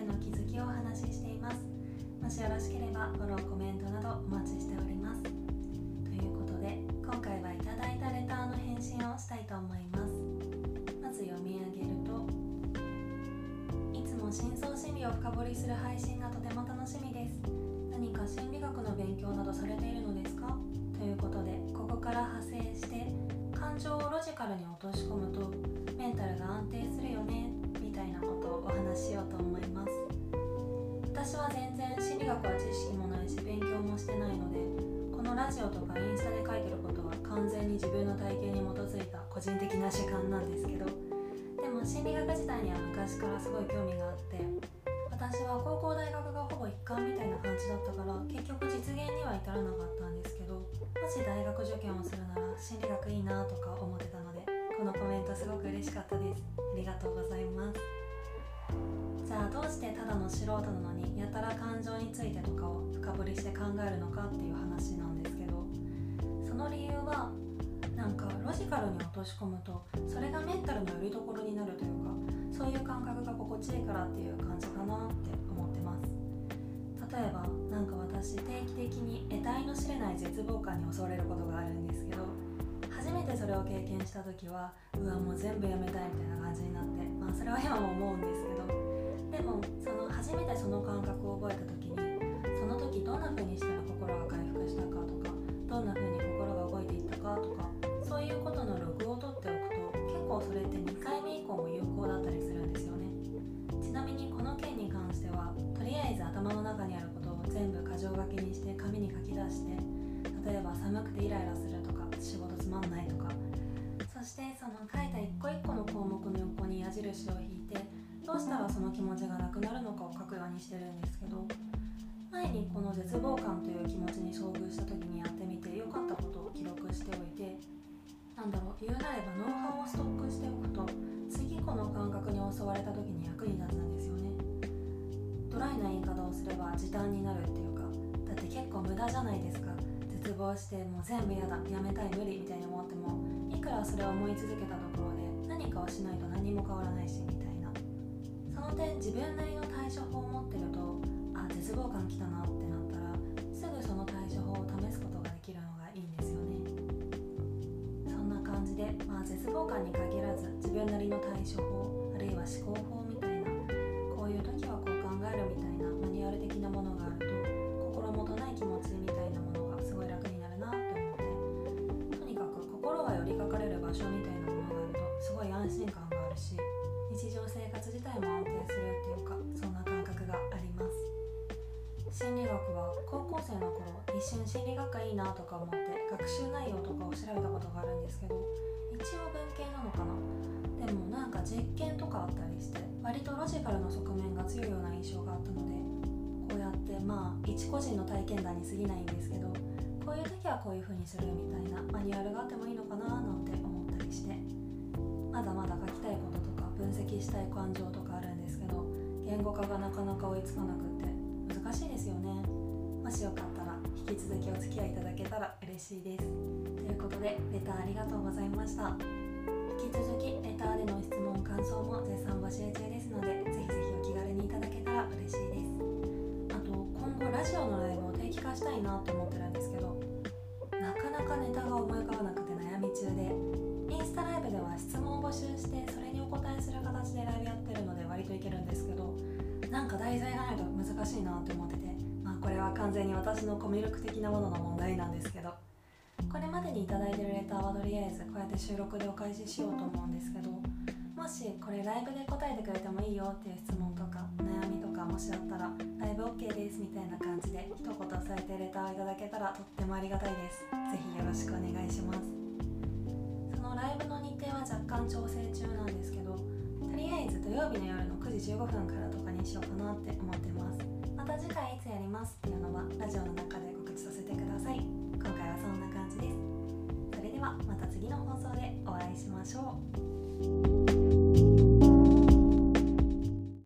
での気づきをお話ししています。もしよろしければフォロー、コメントなどお待ちしております。ということで、今回はいただいたレターの返信をしたいと思います。まず読み上げると、いつも深層心理を深掘りする配信がとても楽しみです。何か心理学の勉強などされているのですか？ということで、ここから派生して感情をロジカルに落とし込むとメンタルが安定するよね、みたいなことをお話ししようと思います。私は全然心理学は知識もないし勉強もしてないので、このラジオとかインスタで書いてることは完全に自分の体験に基づいた個人的な主観なんですけど、でも心理学自体には昔からすごい興味があって、私は高校大学がほぼ一貫みたいな感じだったから、結局実現には至らなかったんですけど、もし大学受験をするなら心理学いいなとか思ってたので、このコメントすごく嬉しかったです。ありがとうございます。じゃあどうしてただの素人なのにやたら感情についてとかを深掘りして考えるのかっていう話なんですけど、その理由はなんかロジカルに落とし込むとそれがメンタルのよりどころになるというか、そういう感覚が心地いいからっていう感じかなって思ってます。例えばなんか私、定期的に得体の知れない絶望感に襲われることがあるんですけど、初めてそれを経験した時はうわもう全部やめたいみたいな感じになって、まあそれは今も思うんですけど、でもその初めてその感覚を覚えた時に、その時どんな風にしたら心が回復したかとか、どんな風に心が動いていったかとか、そういうことのログを取っておくと結構それって2回目以降も有効だったりするんですよね。ちなみにこの件に関しては、とりあえず頭の中にあることを全部箇条書きにして紙に書き出して、例えば寒くてイライラするとか、仕事つまんないとか、そしてその書いた一個一個の項目の横に矢印を引いて、どうしたらその気持ちがなくなるのかを書くようにしてるんですけど、前にこの絶望感という気持ちに遭遇した時にやってみて良かったことを記録しておいて、言うなればノウハウをストックしておくと次この感覚に襲われた時に役に立つんですよね。ドライな言い方をすれば時短になるっていうか、だって結構無駄じゃないですか。絶望してもう全部やだ、やめたい、無理みたいに思っても、いくらそれを思い続けたところで何かをしないと何も変わらないしみたいな。その点自分なりの対処法を持ってると、あ、絶望感きたなってなったらすぐその対処法を試すことができるのがいいんですよね。そんな感じで、絶望感に限らず自分なりの対処法、あるいは思考法みたいな、こういう時はこう考えるみたいなマニュアル的なものがあると、心もとない気持ちみたいなものがすごい楽になるなって思って、とにかく心が寄りかかれる場所みたいなものがあるとすごい安心感があるし、日常生活自体も安定するっていうか、そんな感覚があります。心理学は高校生の頃一瞬心理学科いいなとか思って学習内容とかを調べたことがあるんですけど、一応文系なのかな、でもなんか実験とかあったりして割とロジカルの側面が強いような印象があったので、こうやって一個人の体験談に過ぎないんですけど、こういう時はこういう風にするみたいなマニュアルがあってもいいのかななんて思ったりして、まだまだ書きたいこととか分析したい感情とかあるんですけど、言語化がなかなか追いつかなくって難しいですよね。もしよかったら引き続きお付き合いいただけたら嬉しいです。ということで、レターありがとうございました。引き続きレターでの質問・感想も絶賛募集中ですので、ぜひぜひお気軽にいただけたら嬉しいです。あと、今後ラジオのライブを定期化したいなと思ってるんですけど、なかなかネタが思い浮かばなくて悩み中で、インスタライブでは質問を募集してそれにお答えする形でライブやってるので割といけるんですけど、なんか題材がないと難しいなって思ってて、これは完全に私のコミュ力的なものの問題なんですけど、これまでにいただいてるレターはとりあえずこうやって収録でお返ししようと思うんですけど、もしこれライブで答えてくれてもいいよっていう質問とか悩みとかもしあったら、ライブ OK ですみたいな感じで一言添えてレターをいただけたらとってもありがたいです。ぜひよろしくお願いします。ライブの日程は若干調整中なんですけど、とりあえず土曜日の夜の9時15分からとかにしようかなって思ってます。また次回いつやりますっていうのはラジオの中で告知させてください。今回はそんな感じです。それではまた次の放送でお会いしましょう。